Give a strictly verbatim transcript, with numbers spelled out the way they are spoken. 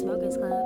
Smokersclub.